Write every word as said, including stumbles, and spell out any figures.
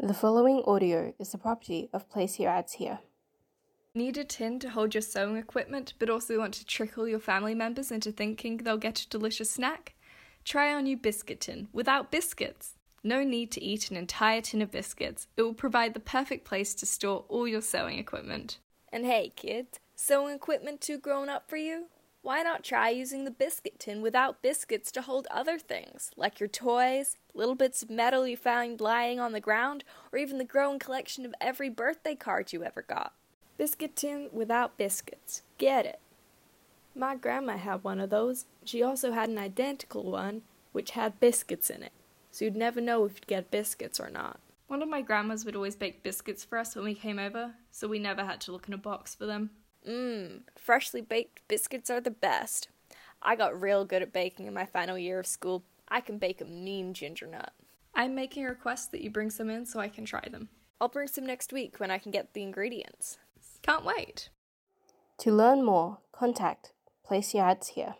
The following audio is the property of Place Your Ads Here. Need a tin to hold your sewing equipment, but also want to trickle your family members into thinking they'll get a delicious snack? Try our new biscuit tin without biscuits. No need to eat an entire tin of biscuits. It will provide the perfect place to store all your sewing equipment. And hey kids, sewing equipment too grown up for you? Why not try using the biscuit tin without biscuits to hold other things, like your toys, little bits of metal you found lying on the ground, or even the growing collection of every birthday card you ever got. Biscuit tin without biscuits. Get it? My grandma had one of those. She also had an identical one, which had biscuits in it, so you'd never know if you'd get biscuits or not. One of my grandmas would always bake biscuits for us when we came over, so we never had to look in a box for them. Mmm, freshly baked biscuits are the best. I got real good at baking in my final year of school. I can bake a mean ginger nut. I'm making a request that you bring some in so I can try them. I'll bring some next week when I can get the ingredients. Can't wait! To learn more, contact Place Your Ads Here.